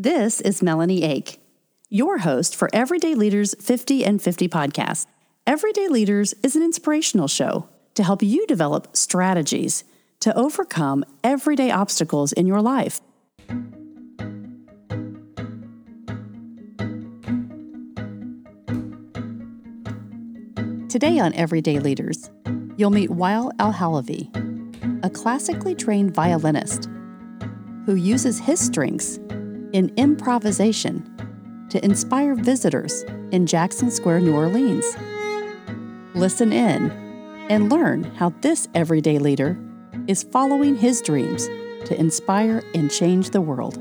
This is Melanie Ake, your host for Everyday Leaders 50 and 50 podcast. Everyday Leaders is an inspirational show to help you develop strategies to overcome everyday obstacles in your life. Today on Everyday Leaders, you'll meet Wael El Halawi, a classically trained violinist who uses his strengths in improvisation to inspire visitors in Jackson Square, New Orleans. Listen in and learn how this everyday leader is following his dreams to inspire and change the world.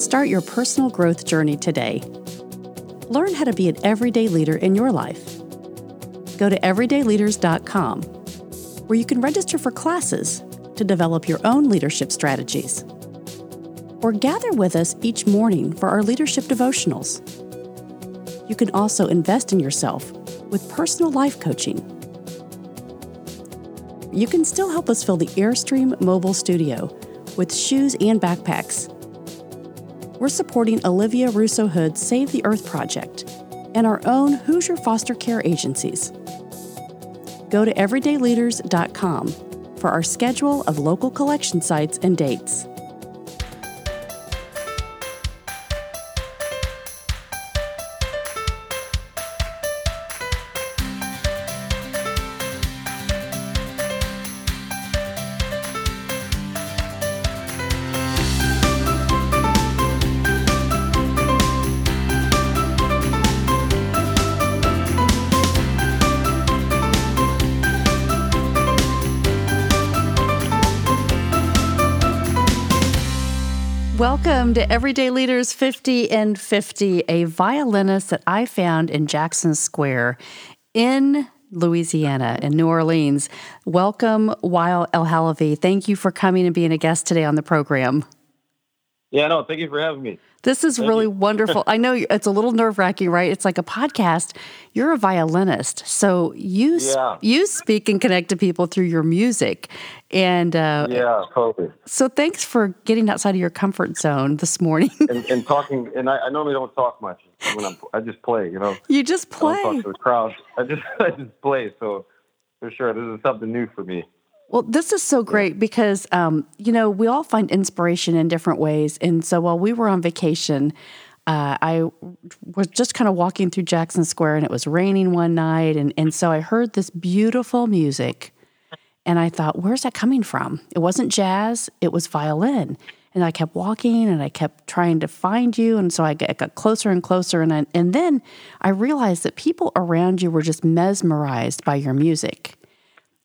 Start your personal growth journey today. Learn how to be an everyday leader in your life. Go to EverydayLeaders.com, where you can register for classes to develop your own leadership strategies. Or gather with us each morning for our leadership devotionals. You can also invest in yourself with personal life coaching. You can still help us fill the Airstream Mobile Studio with shoes and backpacks. We're supporting Olivia Russo-Hood's Save the Earth Project and our own Hoosier Foster Care agencies. Go to everydayleaders.com for our schedule of local collection sites and dates. Welcome to Everyday Leaders 50 and 50, a violinist that I found in Jackson Square in Louisiana, in New Orleans. Welcome, Wael El Halawi. Thank you for coming and being a guest today on the program. Yeah, no, thank you for having me. This is really wonderful. I know it's a little nerve-wracking, right? It's like a podcast. You're a violinist, so you speak and connect to people through your music. And yeah, totally. So thanks for getting outside of your comfort zone this morning. and talking, and I normally don't talk much. I just play, you know. You just play. I don't talk to the crowd. I just play, so for sure, this is something new for me. Well, this is so great because, we all find inspiration in different ways. And so while we were on vacation, I was just kind of walking through Jackson Square, and it was raining one night. And so I heard this beautiful music, and I thought, where's that coming from? It wasn't jazz. It was violin. And I kept walking, and I kept trying to find you. And so I got closer and closer. And then I realized that people around you were just mesmerized by your music.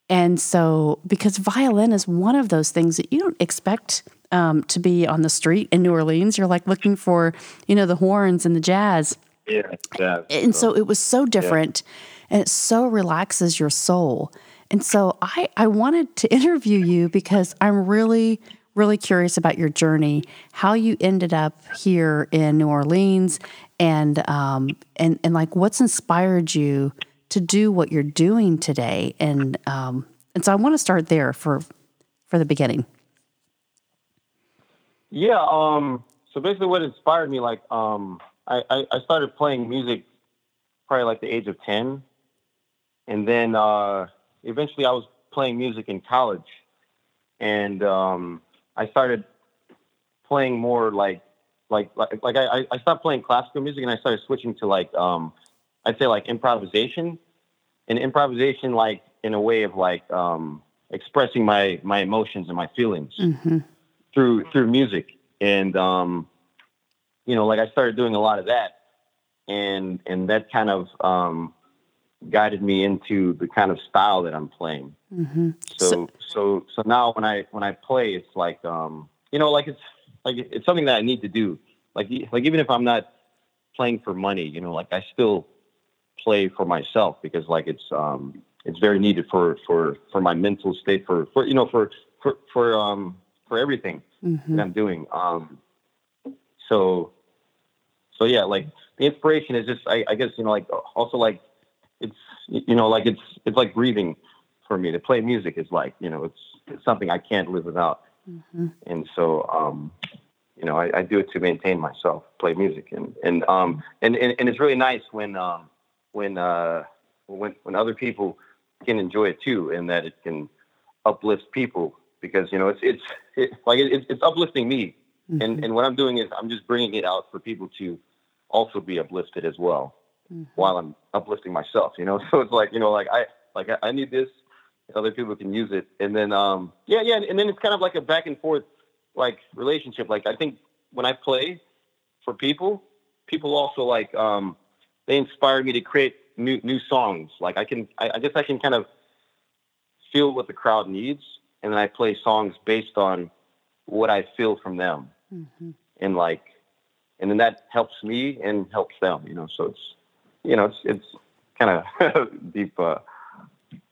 And so, because violin is one of those things that you don't expect to be on the street in New Orleans, you're like looking for, the horns and the jazz. Yeah, jazz. And so it was so different, and it so relaxes your soul. And so I wanted to interview you because I'm really, really curious about your journey, how you ended up here in New Orleans, and like what's inspired you to do what you're doing today, and so I want to start there for the beginning. Yeah. So basically, what inspired me, I started playing music probably like the age of 10, and then eventually I was playing music in college, and I started playing more like I stopped playing classical music, and I started switching to I'd say like improvisation, and improvisation like in a way of expressing my emotions and my feelings through music. And, I started doing a lot of that, and that kind of guided me into the kind of style that I'm playing. Mm-hmm. So now when I play, it's it's something that I need to do. Like even if I'm not playing for money, I still play for myself because it's very needed for my mental state, for everything that I'm doing. So yeah, the inspiration is just, I guess, also it's you know, like it's like breathing for me. To play music is like, you know, it's something I can't live without. Mm-hmm. And so, you know, I do it to maintain myself, play music. And it's really nice when other people can enjoy it too, and that it can uplift people, because, you know, it's uplifting me. Mm-hmm. And what I'm doing is I'm just bringing it out for people to also be uplifted as well, mm-hmm. while I'm uplifting myself, you know? So it's like, you know, I need this, other people can use it. And then, and then it's kind of like a back and forth, like, relationship. Like, I think when I play for people also, like, they inspire me to create new songs. Like, I guess I can kind of feel what the crowd needs, and then I play songs based on what I feel from them. Mm-hmm. And like, and then that helps me and helps them, you know? So it's, you know, it's kind of deep,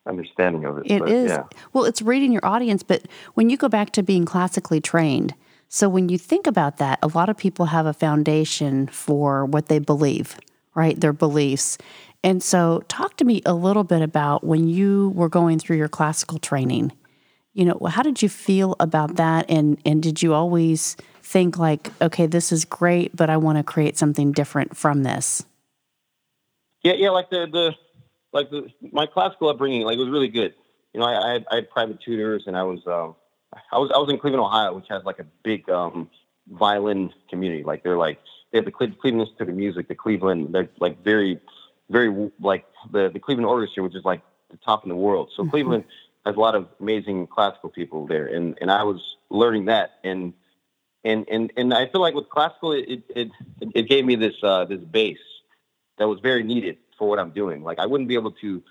understanding of it. It is. Yeah. Well, it's reading your audience, but when you go back to being classically trained, so when you think about that, a lot of people have a foundation for what they believe, right? Their beliefs. And so talk to me a little bit about when you were going through your classical training. You know, how did you feel about that? And did you always think like, okay, this is great, but I want to create something different from this? Yeah. My classical upbringing, like, it was really good. You know, I had private tutors, and I was in Cleveland, Ohio, which has like a big violin community. Like, they have the Cleveland Institute of Music, the Cleveland, they're like very, very like the Cleveland Orchestra, which is like the top in the world. So mm-hmm. Cleveland has a lot of amazing classical people there, and I was learning that, and I feel like with classical, it gave me this base that was very needed for what I'm doing. Like, I wouldn't be able to,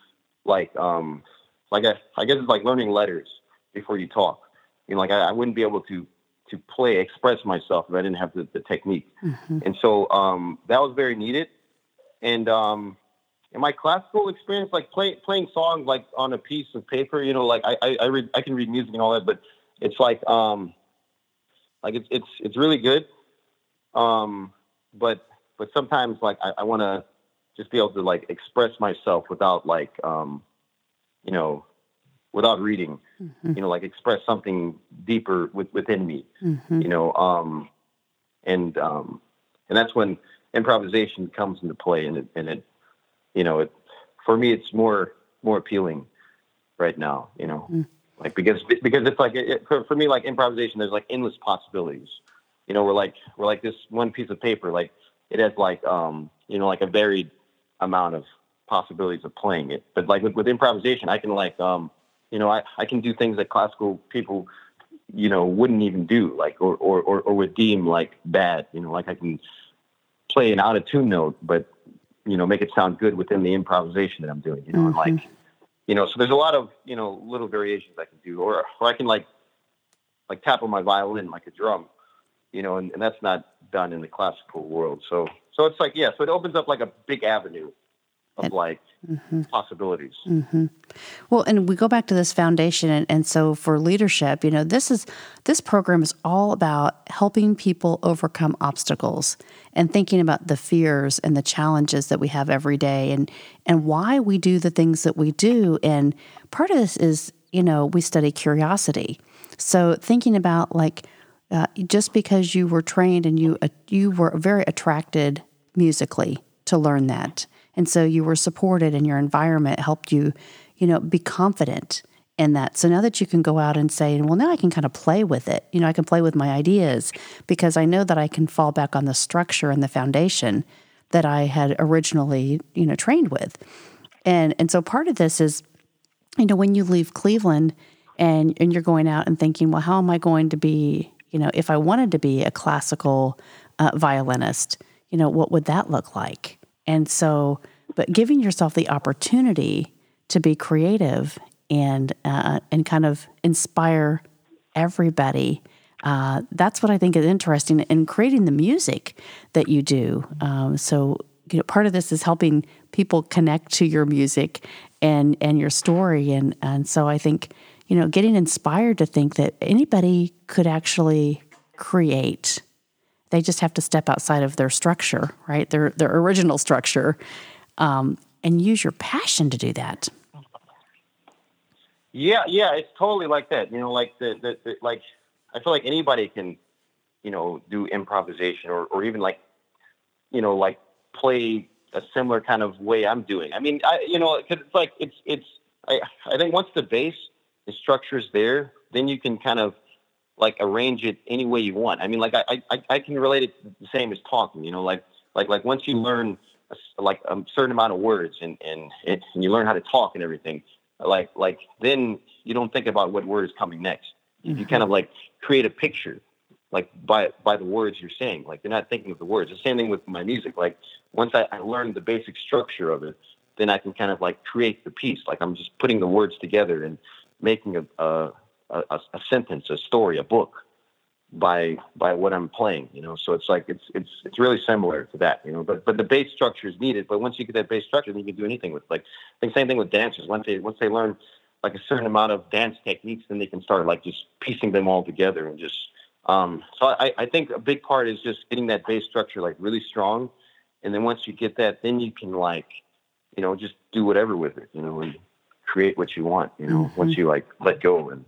I guess it's like learning letters before you talk. You know, like, I wouldn't be able to express myself if I didn't have the technique. Mm-hmm. And so that was very needed. And in my classical experience, like playing songs like on a piece of paper, you know, like I can read music and all that, but it's like it's really good. But sometimes, like, I want to just be able to, like, express myself without, like, you know, without reading, mm-hmm. you know, like, express something deeper within me, mm-hmm. you know, and that's when improvisation comes into play, and it, you know, it, for me, it's more appealing right now, you know, mm-hmm. like, because it's like, for me, like, improvisation, there's like endless possibilities, you know, we're like this one piece of paper, like, it has like, you know, like a varied amount of possibilities of playing it. But like with improvisation, I can, like, you know, I can do things that classical people, you know, wouldn't even do, like, or would deem like bad, you know, like I can play an out of tune note, but, you know, make it sound good within the improvisation that I'm doing, you know, mm-hmm. and like, you know, so there's a lot of, you know, little variations I can do, or I can like tap on my violin, like a drum, you know, and that's not done in the classical world. So it's like, yeah, so it opens up like a big avenue of like mm-hmm. possibilities. Mm-hmm. Well, and we go back to this foundation. And so for leadership, you know, this program is all about helping people overcome obstacles and thinking about the fears and the challenges that we have every day, and why we do the things that we do. And part of this is, you know, we study curiosity. So thinking about, like, just because you were trained and you were very attracted musically to learn that, and so you were supported, and your environment helped you, you know, be confident in that. So now that you can go out and say, well, now I can kind of play with it. You know, I can play with my ideas because I know that I can fall back on the structure and the foundation that I had originally, you know, trained with. And so part of this is, you know, when you leave Cleveland and you're going out and thinking, well, how am I going to be, you know, if I wanted to be a classical violinist, you know, what would that look like? And so, but giving yourself the opportunity to be creative and kind of inspire everybody, that's what I think is interesting in creating the music that you do. So, you know, part of this is helping people connect to your music and your story. And so I think, you know, getting inspired to think that anybody could actually create. They just have to step outside of their structure, right? Their original structure, and use your passion to do that. Yeah, it's totally like that. You know, like like I feel like anybody can, you know, do improvisation or even like, you know, like play a similar kind of way I'm doing. I mean, I, you know, 'cause it's like I think once the bass, the structure's there, then you can kind of like arrange it any way you want. I mean, like I can relate it the same as talking. You know, like once you learn like a certain amount of words and you learn how to talk and everything. Like then you don't think about what word is coming next. Mm-hmm. You kind of like create a picture, like by the words you're saying. Like you're not thinking of the words. The same thing with my music. Like once I learn the basic structure of it, then I can kind of like create the piece. Like I'm just putting the words together and making a sentence, a story, a book by what I'm playing. You know, so it's like it's really similar to that. You know, but the bass structure is needed. But once you get that bass structure, then you can do anything with. Like I think same thing with dancers. Once they learn like a certain amount of dance techniques, then they can start like just piecing them all together and just. So I think a big part is just getting that bass structure like really strong, and then once you get that, then you can like, you know, just do whatever with it. You know, and create what you want. You know, mm-hmm. once you like let go and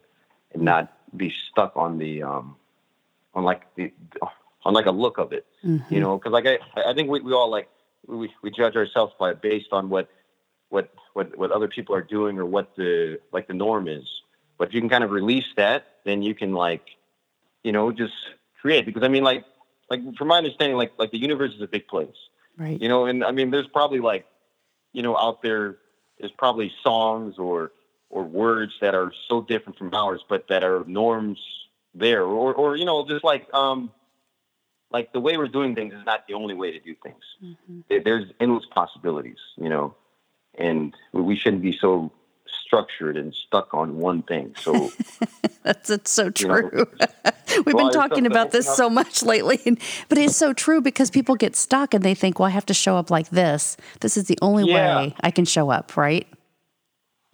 not be stuck on the on like a look of it, mm-hmm. you know, because like I think we all like we judge ourselves by based on what other people are doing or what the like the norm is. But if you can kind of release that, then you can like, you know, just create. Because I mean, like from my understanding, like the universe is a big place, right? You know, and I mean, there's probably like, you know, out there's probably songs or words that are so different from ours, but that are norms. There or you know, just like the way we're doing things is not the only way to do things. Mm-hmm. There's endless possibilities, you know, and we shouldn't be so structured and stuck on one thing. So it's so true. You know, we've been talking about this so much lately, but it's so true because people get stuck and they think, well, I have to show up like this. This is the only way I can show up, right?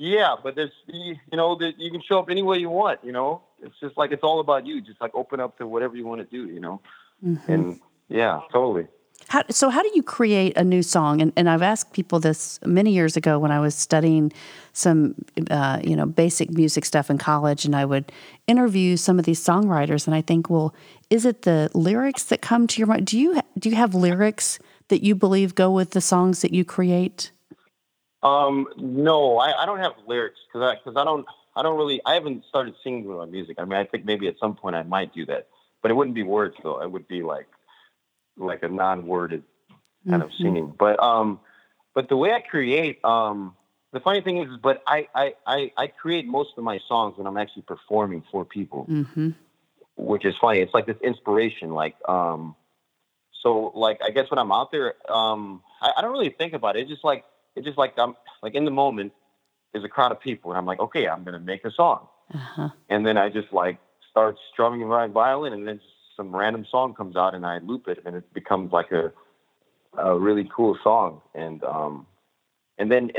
Yeah, but there's, you know, you can show up any way you want, you know. It's just like, it's all about you. Just like open up to whatever you want to do, you know? Mm-hmm. And yeah, totally. So how do you create a new song? And I've asked people this many years ago when I was studying some, you know, basic music stuff in college, and I would interview some of these songwriters, and I think, well, is it the lyrics that come to your mind? Do you have lyrics that you believe go with the songs that you create? No, I don't have lyrics because I haven't started singing with my music. I mean, I think maybe at some point I might do that, but it wouldn't be words though. It would be like a non-worded kind mm-hmm. of singing. But the way I create, the funny thing is, but I create most of my songs when I'm actually performing for people, mm-hmm. which is funny. It's like this inspiration, like, so like, I guess when I'm out there, I don't really think about it. It's just like I'm like in the moment. There's a crowd of people, and I'm like, okay, I'm gonna make a song, uh-huh. and then I just like start strumming my violin, and then some random song comes out, and I loop it, and it becomes like a really cool song, and then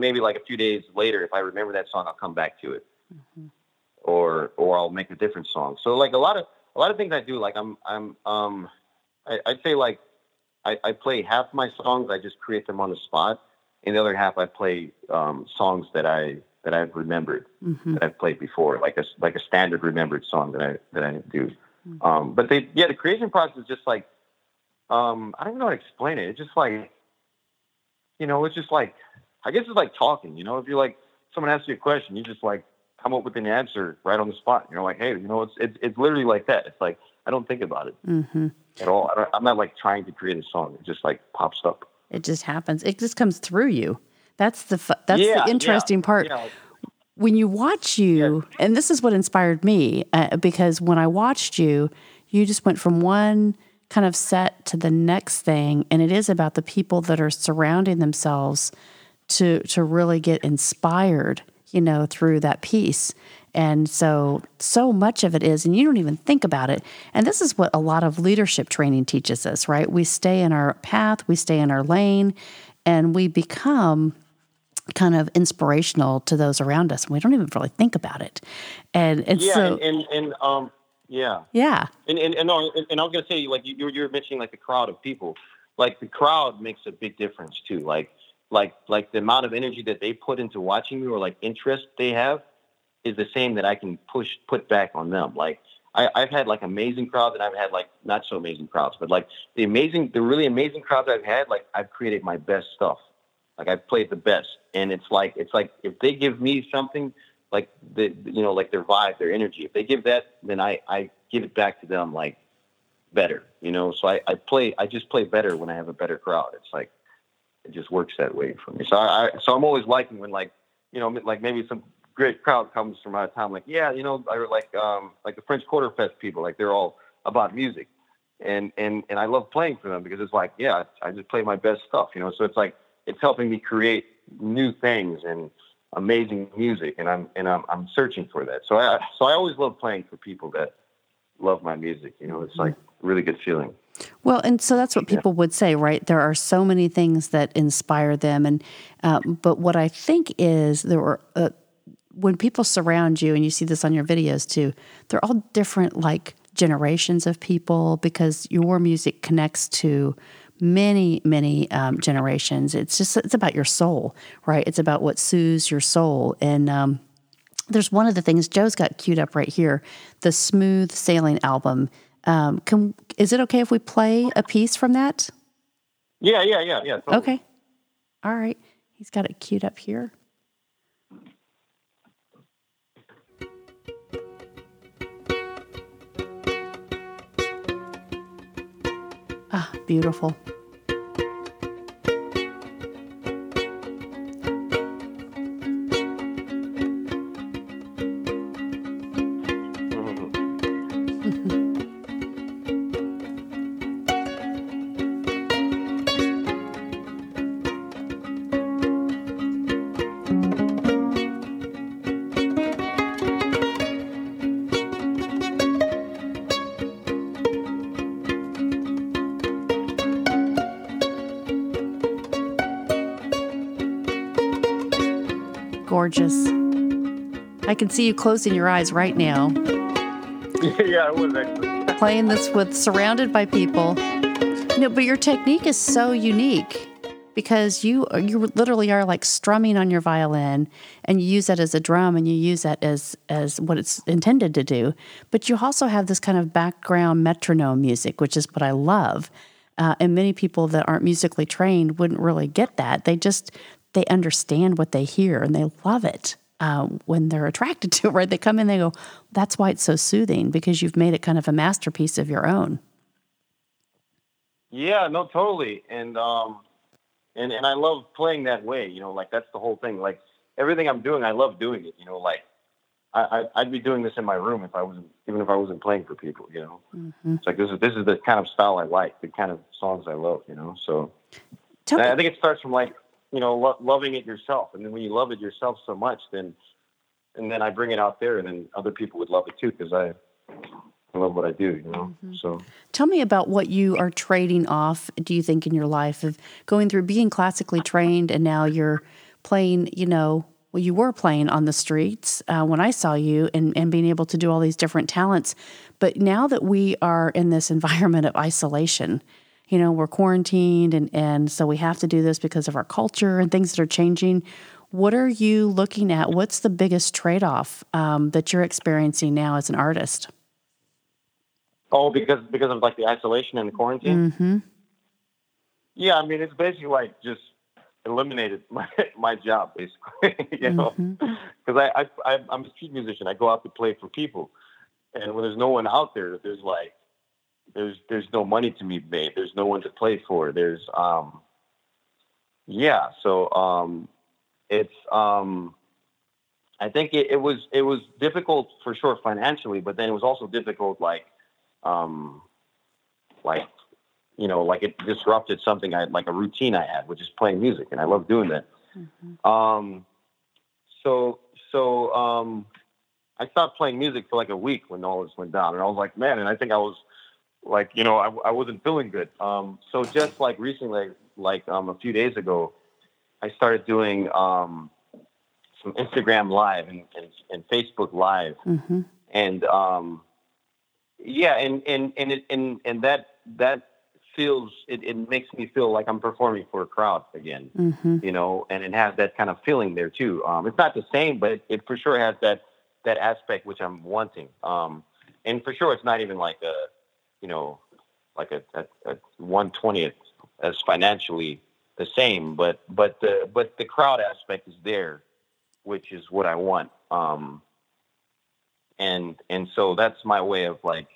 maybe like a few days later, if I remember that song, I'll come back to it, mm-hmm. or I'll make a different song. So like a lot of things I do, like I'd say like I play half my songs, I just create them on the spot. In the other half, I play songs that I've remembered, mm-hmm. that I've played before, like a standard remembered song that I do. Mm-hmm. The creation process is just like I don't even know how to explain it. It's just like, you know, it's just like, I guess it's like talking. You know, if you're like someone asks you a question, you just like come up with an answer right on the spot. You're like, hey, you know, it's literally like that. It's like I don't think about it mm-hmm. at all. I'm not like trying to create a song. It just like pops up. It just happens. It just comes through you. That's the interesting part. Yeah. When you watch you, and this is what inspired me, because when I watched you, you just went from one kind of set to the next thing, and it is about the people that are surrounding themselves to really get inspired, you know, through that piece. And so much of it is, and you don't even think about it. And this is what a lot of leadership training teaches us, right? We stay in our path, we stay in our lane, and we become kind of inspirational to those around us. We don't even really think about it. And I was gonna say, like you were mentioning, like the crowd of people, like the crowd makes a big difference too. Like like the amount of energy that they put into watching me, or like interest they have, is the same that I can put back on them. Like I've had like amazing crowds, and I've had like not so amazing crowds, but like the really amazing crowds I've had, like I've created my best stuff. Like I've played the best, and it's like if they give me something, like their vibe, their energy, if they give that, then I give it back to them like better, you know? So I just play better when I have a better crowd. It's like, it just works that way for me. So I'm always liking when, like, you know, like maybe some great crowd comes from out of town, like, yeah, you know, like the French Quarter Fest people, like they're all about music, and I love playing for them, because it's like, yeah, I just play my best stuff, you know? So it's like, it's helping me create new things and amazing music, and I'm searching for that. So I always love playing for people that love my music, you know? It's like a really good feeling. Well, and so that's what people would say, right? There are so many things that inspire them, but what I think is when people surround you, and you see this on your videos too, they're all different, like generations of people, because your music connects to many, many generations. It's about your soul, right? It's about what soothes your soul. And there's one of the things Joe's got queued up right here, the Smooth Sailing album. Is it okay if we play a piece from that? Yeah. Totally. Okay. All right. He's got it queued up here. Ah, beautiful. Gorgeous. I can see you closing your eyes right now. Yeah, I would actually. Playing this surrounded by people. No, but your technique is so unique, because you literally are like strumming on your violin, and you use that as a drum, and you use that as what it's intended to do. But you also have this kind of background metronome music, which is what I love. And many people that aren't musically trained wouldn't really get that. They understand what they hear, and they love it when they're attracted to it, right? They come in, they go, that's why it's so soothing, because you've made it kind of a masterpiece of your own. Yeah, no, totally. And I love playing that way, you know, like that's the whole thing. Like everything I'm doing, I love doing it, you know, like I'd be doing this in my room even if I wasn't playing for people, you know? Mm-hmm. It's like, this is the kind of style I like, the kind of songs I love, you know? So I think it starts from like, you know, loving it yourself. And then when you love it yourself so much, then I bring it out there, and then other people would love it too, because I love what I do, you know? Mm-hmm. So tell me about what you are trading off, do you think, in your life of going through being classically trained, and now you're playing, you know, well, you were playing on the streets when I saw you, and being able to do all these different talents. But now that we are in this environment of isolation, you know, we're quarantined, and so we have to do this because of our culture and things that are changing. What are you looking at? What's the biggest trade-off that you're experiencing now as an artist? Oh, because of like the isolation and the quarantine? Mm-hmm. Yeah, I mean, it's basically like just eliminated my job, basically, you know? Because I'm a street musician. I go out to play for people. And when there's no one out there, there's like, there's no money to be made. There's no one to play for. There's, I think it was difficult for sure financially, but then it was also difficult, like it disrupted something a routine I had, which is playing music. And I love doing that. Mm-hmm. So I stopped playing music for like a week when all this went down, and I was like, man, and I think I was, like, you know, I wasn't feeling good. So just like recently, a few days ago, I started doing some Instagram Live and Facebook Live. Mm-hmm. And that feels, it makes me feel like I'm performing for a crowd again, you know, and it has that kind of feeling there too. It's not the same, but it for sure has that aspect, which I'm wanting. And for sure, it's not even like a, you know, like a 1/20th as financially the same, but the crowd aspect is there, which is what I want. And so that's my way of like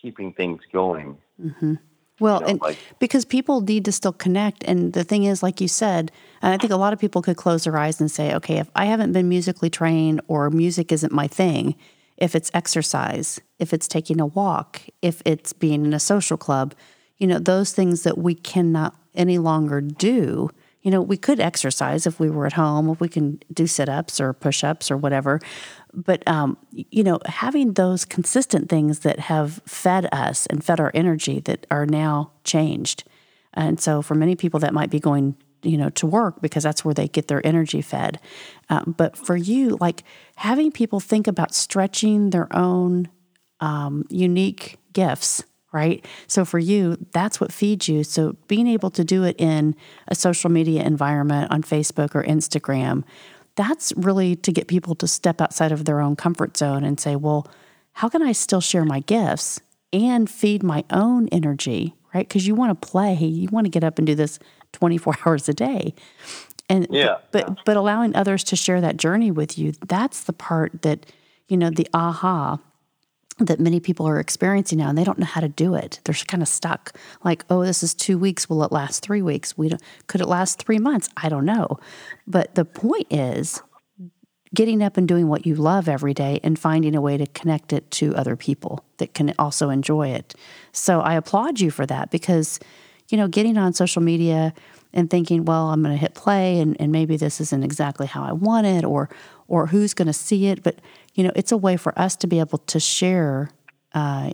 keeping things going. Mm-hmm. Well, you know, and like, because people need to still connect. And the thing is, like you said, and I think a lot of people could close their eyes and say, okay, if I haven't been musically trained or music isn't my thing, if it's exercise, if it's taking a walk, if it's being in a social club, you know, those things that we cannot any longer do. You know, we could exercise if we were at home, if we can do sit-ups or push-ups or whatever. But, you know, having those consistent things that have fed us and fed our energy that are now changed. And so for many people that might be going, you know, to work because that's where they get their energy fed. But for you, like having people think about stretching their own unique gifts, right? So for you, that's what feeds you. So being able to do it in a social media environment on Facebook or Instagram, that's really to get people to step outside of their own comfort zone and say, well, how can I still share my gifts and feed my own energy, right? Because you want to play, you want to get up and do this 24 hours a day. And but allowing others to share that journey with you, that's the part that, you know, the aha that many people are experiencing now, and they don't know how to do it. They're kind of stuck. Like, oh, this is 2 weeks. Will it last 3 weeks? Could it last 3 months? I don't know. But the point is getting up and doing what you love every day and finding a way to connect it to other people that can also enjoy it. So I applaud you for that because, you know, getting on social media and thinking, well, I'm going to hit play and maybe this isn't exactly how I want it or who's going to see it. But, you know, it's a way for us to be able to share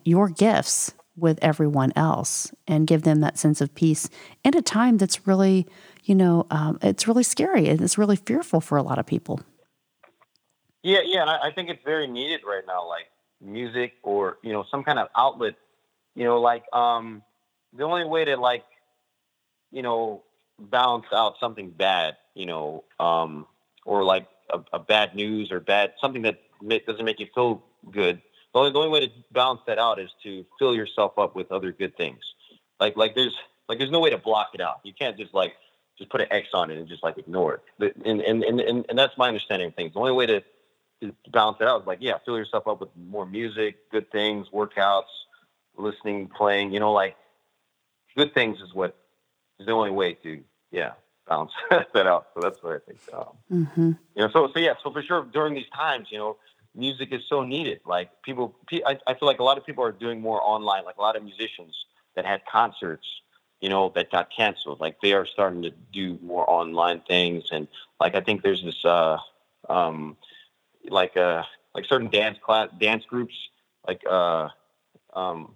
your gifts with everyone else and give them that sense of peace in a time that's really, you know, it's really scary and it's really fearful for a lot of people. Yeah. And I think it's very needed right now, like music or, you know, some kind of outlet, you know, like the only way to like, you know, balance out something bad, you know, or like a bad news or bad something that doesn't make you feel good. The only way to balance that out is to fill yourself up with other good things. There's no way to block it out. You can't just put an X on it and just like ignore it. And that's my understanding of things. The only way to balance it out is fill yourself up with more music, good things, workouts, listening, playing. You know, like good things is what. It's the only way to, balance that out. So that's what I think. So for sure during these times, you know, music is so needed. Like people, I feel like a lot of people are doing more online, like a lot of musicians that had concerts, you know, that got canceled. Like they are starting to do more online things. And like, I think there's this, like certain dance groups, like certain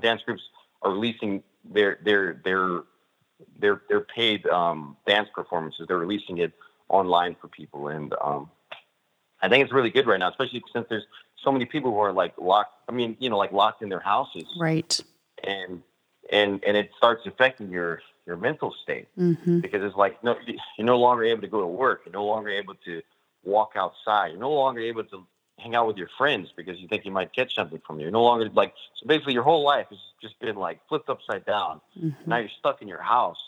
dance groups are releasing their paid dance performances. They're releasing it online for people, and I think it's really good right now, especially since there's so many people who are locked in their houses, right? And it starts affecting your mental state because it's like you're no longer able to go to work, you're no longer able to walk outside, you're no longer able to hang out with your friends because you think you might catch something from you. You're no longer so basically your whole life has just been like flipped upside down. Mm-hmm. Now you're stuck in your house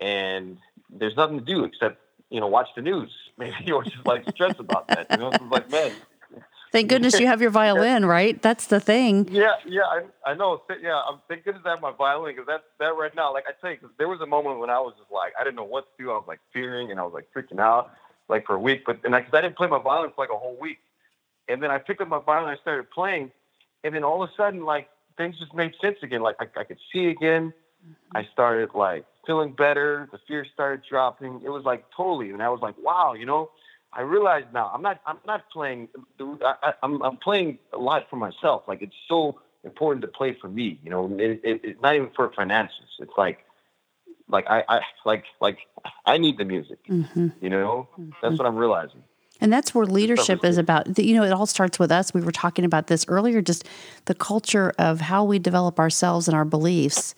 and there's nothing to do except, you know, watch the news. Maybe you're just like stressed about that. You know, it's like, man. Thank goodness you have your violin, right? That's the thing. Yeah. I know. Yeah. Thank goodness I have my violin because that right now, like I tell you, cause there was a moment when I was just like, I didn't know what to do. I was like fearing and I was like freaking out like for a week, because I didn't play my violin for like a whole week. And then I picked up my violin and I started playing. And then all of a sudden, like, things just made sense again. Like, I could see again. I started, like, feeling better. The fear started dropping. It was, like, totally. And I was like, wow, you know, I realized now I'm not playing. I'm playing a lot for myself. Like, it's so important to play for me, you know. It's not even for finances. It's like I need the music, you know. That's what I'm realizing. And that's where leadership is about. You know, it all starts with us. We were talking about this earlier, just the culture of how we develop ourselves and our beliefs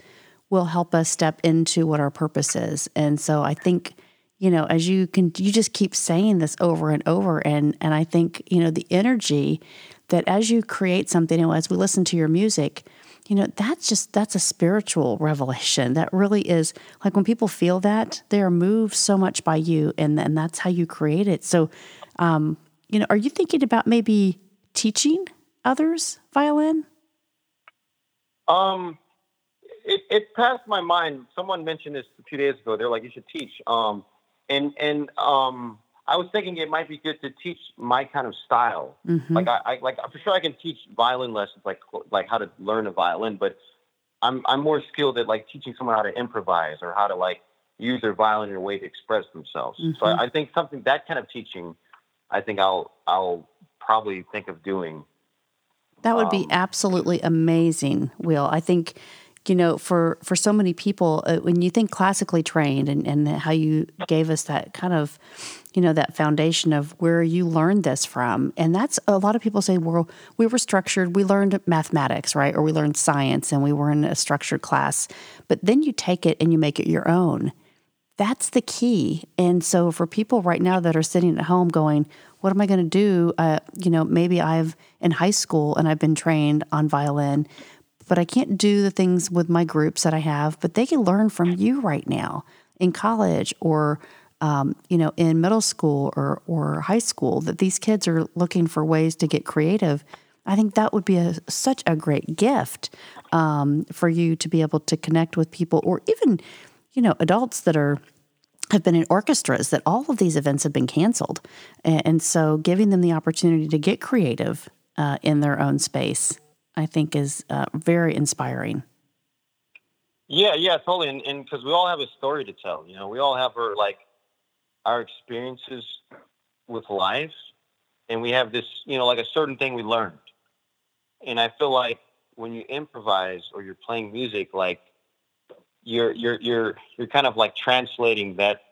will help us step into what our purpose is. And so I think, you know, as you can, you just keep saying this over and over. And I think, you know, the energy that as you create something, and as we listen to your music, you know, that's a spiritual revelation. That really is, like when people feel that, they are moved so much by you, and that's how you create it. So, you know, are you thinking about maybe teaching others violin? It passed my mind. Someone mentioned this a few days ago. They're like, you should teach. I was thinking it might be good to teach my kind of style. Mm-hmm. Like I for sure I can teach violin lessons, like how to learn a violin, but I'm more skilled at like teaching someone how to improvise or how to like use their violin in a way to express themselves. Mm-hmm. So I think something, that kind of teaching, I think I'll probably think of doing. That would be absolutely amazing, Will. I think, you know, for so many people, when you think classically trained and how you gave us that kind of, you know, that foundation of where you learned this from. And that's, a lot of people say, well, we were structured, we learned mathematics, right? Or we learned science and we were in a structured class. But then you take it and you make it your own. That's the key. And so for people right now that are sitting at home going, what am I going to do? You know, maybe I've in high school and I've been trained on violin, but I can't do the things with my groups that I have, but they can learn from you right now in college or, you know, in middle school or high school, that these kids are looking for ways to get creative. I think that would be such a great gift for you to be able to connect with people, or even, you know, adults that have been in orchestras, that all of these events have been canceled. And so giving them the opportunity to get creative in their own space, I think is very inspiring. Yeah, totally. And because we all have a story to tell, you know, we all have our experiences with life, and we have this, you know, like a certain thing we learned. And I feel like when you improvise or you're playing music, like you're kind of like translating that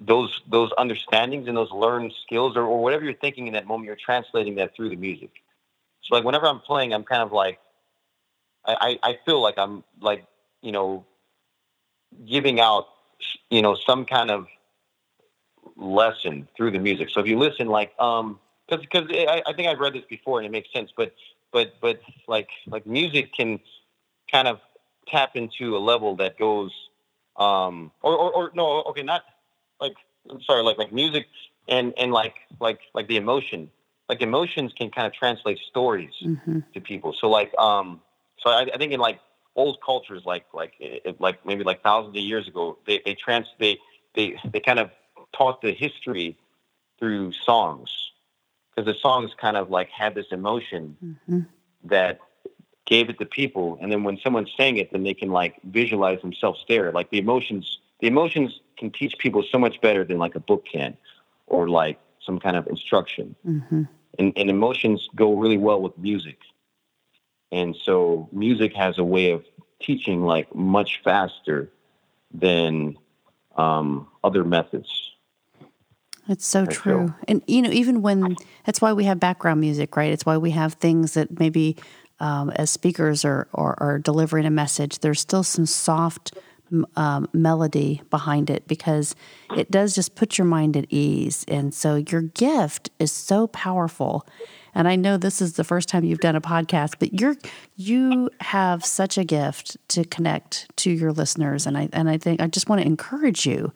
those understandings and those learned skills or whatever you're thinking in that moment, you're translating that through the music. So like whenever I'm playing, I'm kind of like, I feel like I'm like, you know, giving out, you know, some kind of lesson through the music. So if you listen, like, cause I think I've read this before and it makes sense, but like music can kind of tap into a level that goes, like music and like the emotion. Like emotions can kind of translate stories mm-hmm. to people. So like, I think in like old cultures, like maybe like thousands of years ago, they kind of taught the history through songs, because the songs kind of like had this emotion mm-hmm. that gave it to people. And then when someone sang it, then they can like visualize themselves there. Like the emotions can teach people so much better than like a book can, or like some kind of instruction. Mm-hmm. And emotions go really well with music. And so music has a way of teaching like much faster than other methods. It's so true. And, you know, even when, that's why we have background music, right? It's why we have things that maybe as speakers are delivering a message, there's still some soft melody behind it, because it does just put your mind at ease. And so your gift is so powerful. And I know this is the first time you've done a podcast, but you have such a gift to connect to your listeners. And I think I just want to encourage you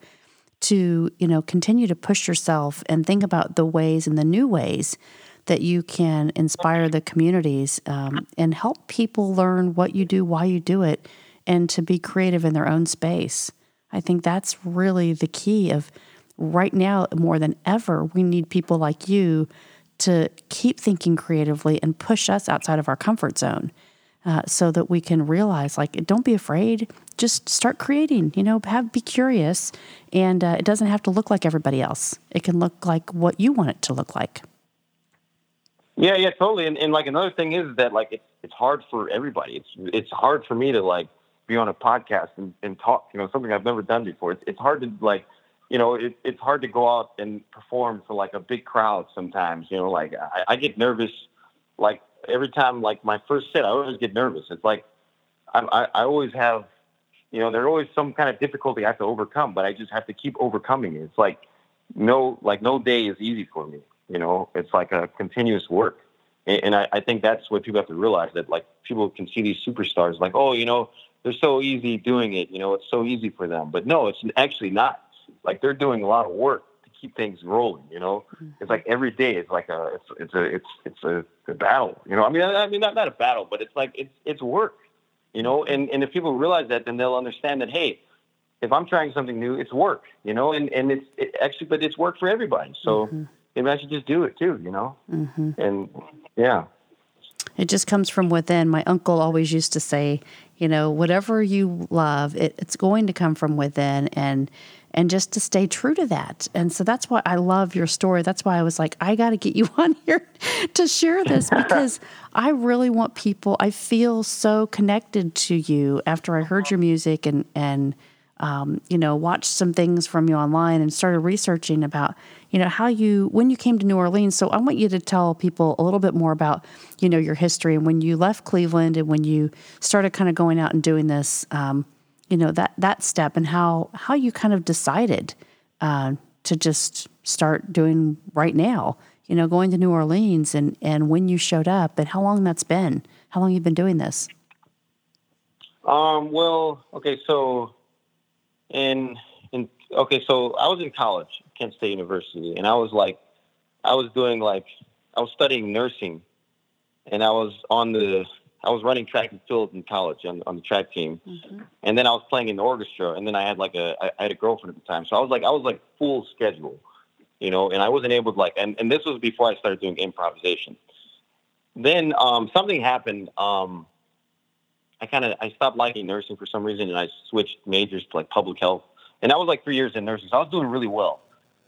to, you know, continue to push yourself and think about the ways and the new ways that you can inspire the communities and help people learn what you do, why you do it, and to be creative in their own space. I think that's really the key of right now, more than ever, we need people like you to keep thinking creatively and push us outside of our comfort zone so that we can realize, like, don't be afraid, just start creating, you know, be curious. And it doesn't have to look like everybody else. It can look like what you want it to look like. Yeah, totally. And like another thing is that like, it's hard for everybody. It's hard for me to like, be on a podcast and talk, you know, something I've never done before. It's hard to like you know, it's hard to go out and perform for like a big crowd sometimes, you know, like I get nervous, like every time, like my first set, I always get nervous. It's like, I always have, you know, there's always some kind of difficulty I have to overcome, but I just have to keep overcoming it. It's like, no day is easy for me. You know, it's like a continuous work. And I think that's what people have to realize, that like people can see these superstars like, oh, you know, they're so easy doing it. You know, it's so easy for them, but no, it's actually not. Like they're doing a lot of work to keep things rolling. You know, it's like every day is like a battle. You know, I mean, not a battle, but it's like, it's work, you know? And if people realize that, then they'll understand that, hey, if I'm trying something new, it's work, you know, and it's actually, but it's work for everybody. So maybe I should just do it too, you know? And yeah. It just comes from within. My uncle always used to say, you know, whatever you love, it's going to come from within, and just to stay true to that. And so that's why I love your story. That's why I was like, I got to get you on here to share this, because I really want people, I feel so connected to you after I heard your music and you know, watched some things from you online and started researching about, you know, when you came to New Orleans. So I want you to tell people a little bit more about, you know, your history and when you left Cleveland and when you started kind of going out and doing this, you know, that step, and how you kind of decided to just start doing right now, you know, going to New Orleans and when you showed up and how long that's been, how long you've been doing this. Well, okay. So, so I was in college, Kent State University, and I was studying nursing, and I was running track and field in college on the track team. And then I was playing in the orchestra, and then I had I had a girlfriend at the time. So I was full schedule, you know, and I wasn't able to and this was before I started doing improvisation. Then, something happened. I stopped liking nursing for some reason, and I switched majors to public health. And I was 3 years in nursing. So I was doing really well.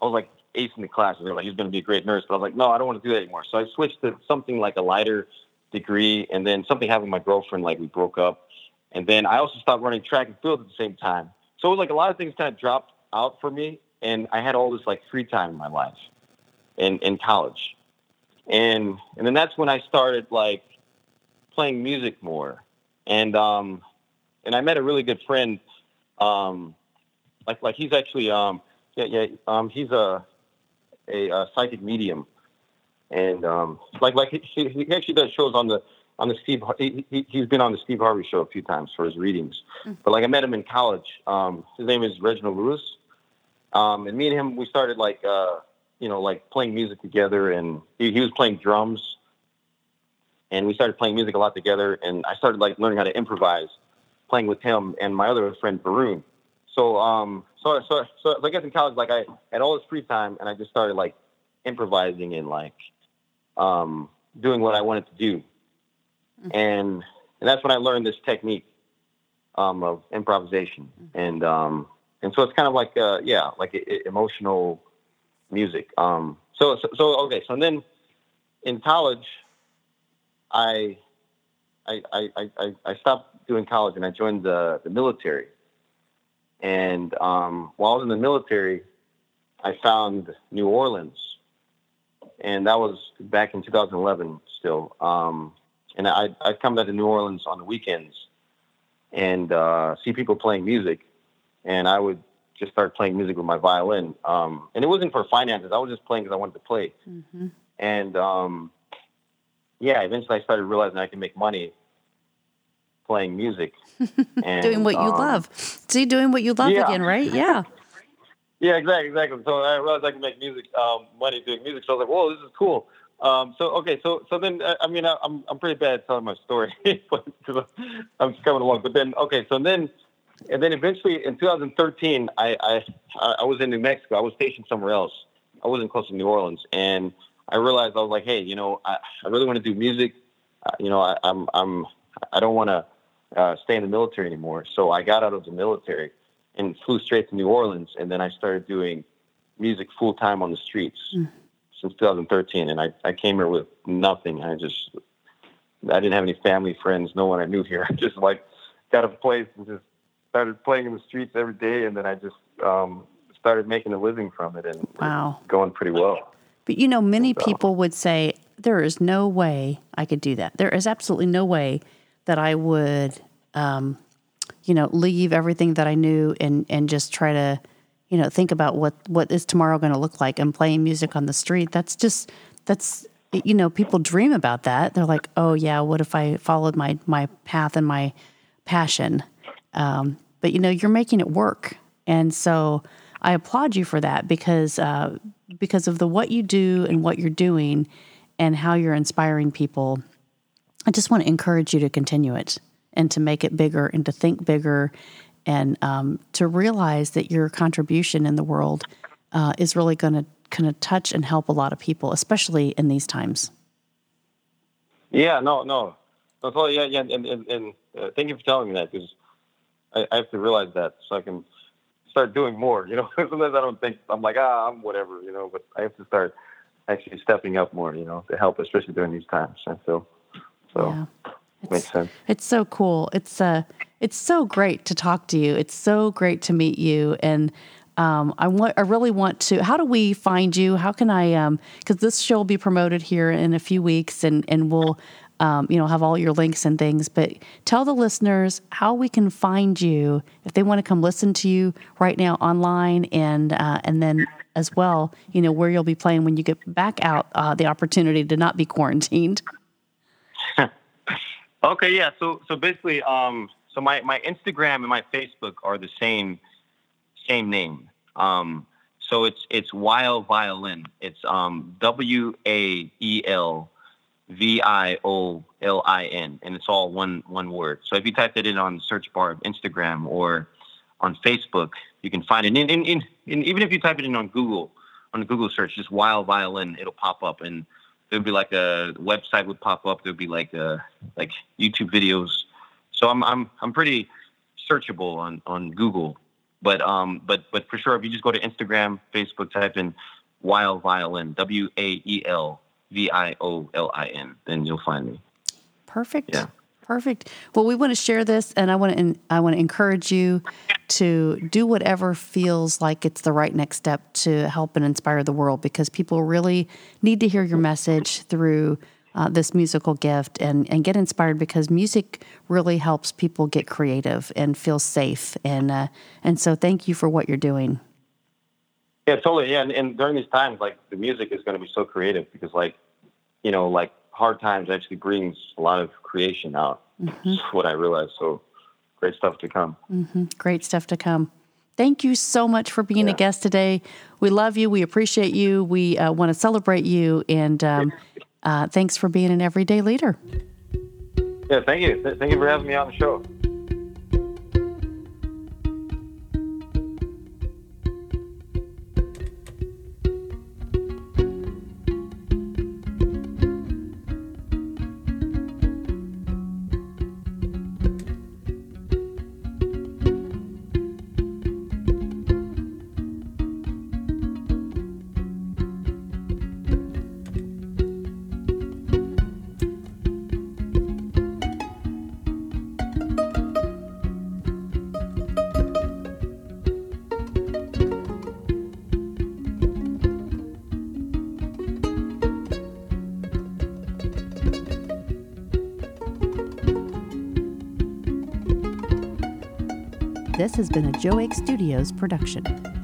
I was acing the class. They were like, he's going to be a great nurse. But I was like, no, I don't want to do that anymore. So I switched to something like a lighter degree, and then something happened with my girlfriend, we broke up, and then I also stopped running track and field at the same time. So it was a lot of things kind of dropped out for me, and I had all this free time in my life in college, and then that's when I started playing music more, and I met a really good friend, he's actually he's a psychic medium. And he actually does shows on the Steve. He's been on the Steve Harvey show a few times for his readings. But I met him in college. His name is Reginald Lewis. And me and him, we started playing music together. And he was playing drums, and we started playing music a lot together. And I started learning how to improvise, playing with him and my other friend Barun. So I guess in college, I had all this free time, and I just started improvising and doing what I wanted to do. And that's when I learned this technique of improvisation. And so it's kind of emotional music. So and then in college, I stopped doing college, and I joined the military. And while I was in the military, I found New Orleans. And that was back in 2011 still. And I'd come down to New Orleans on the weekends and see people playing music. And I would just start playing music with my violin. And it wasn't for finances. I was just playing because I wanted to play. And, eventually I started realizing I can make money playing music. And, doing what you love. See, doing what you love again, right? Yeah. Yeah, exactly. So I realized I can make music, money doing music. So I was whoa, this is cool. I'm pretty bad at telling my story because I'm just coming along. But then, and then eventually in 2013, I was in New Mexico. I was stationed somewhere else. I wasn't close to New Orleans. And I realized I was hey, you know, I really want to do music. I don't want to stay in the military anymore. So I got out of the military and flew straight to New Orleans, and then I started doing music full-time on the streets since 2013, and I came here with nothing. I didn't have any family, friends, no one I knew here. I just, got a place and just started playing in the streets every day, and then I just started making a living from it, and it's going pretty well. But, you know, many people would say, there is no way I could do that. There is absolutely no way that I would, leave everything that I knew and just try to, think about what is tomorrow going to look like and playing music on the street. That's people dream about that. They're like, oh yeah, what if I followed my path and my passion? But you're making it work. And so I applaud you for that because of the what you do and what you're doing and how you're inspiring people. I just want to encourage you to continue it and to make it bigger and to think bigger and to realize that your contribution in the world is really going to touch and help a lot of people, especially in these times. Yeah, no. So, yeah. And thank you for telling me that, because I have to realize that so I can start doing more, Sometimes I don't think, I'm like, I'm whatever, but I have to start actually stepping up more, to help, especially during these times. I feel so. Yeah. Makes sense. It's so cool. It's so great to talk to you. It's so great to meet you. And I really want to, how do we find you? How can I, because this show will be promoted here in a few weeks, and we'll, have all your links and things, but tell the listeners how we can find you if they want to come listen to you right now online, and then as well, where you'll be playing when you get back out, the opportunity to not be quarantined. Okay. Yeah. So basically, so my Instagram and my Facebook are the same name. So it's Wael Violin. It's WaelViolin, and it's all one word. So if you type it in on the search bar of Instagram or on Facebook, you can find it. And even if you type it in on the Google search, just Wael Violin, it'll pop up, and there'd be like a website would pop up. There'd be like YouTube videos. So I'm pretty searchable on Google. But for sure, if you just go to Instagram, Facebook, type in Wael Violin, WaelViolin, then you'll find me. Perfect. Yeah. Perfect. Well, we want to share this, and I want to encourage you to do whatever feels like it's the right next step to help and inspire the world, because people really need to hear your message through this musical gift and get inspired, because music really helps people get creative and feel safe. And so thank you for what you're doing. Yeah, totally. Yeah. And during these times, like, the music is going to be so creative, because like hard times actually brings a lot of creation out. Mm-hmm. That's what I realized. So great stuff to come. Mm-hmm. Great stuff to come. Thank you so much for being a guest today. We love you. We appreciate you. We want to celebrate you. And thanks for being an everyday leader. Yeah, thank you. Thank you for having me on the show. This has been a Joe Ake Studios production.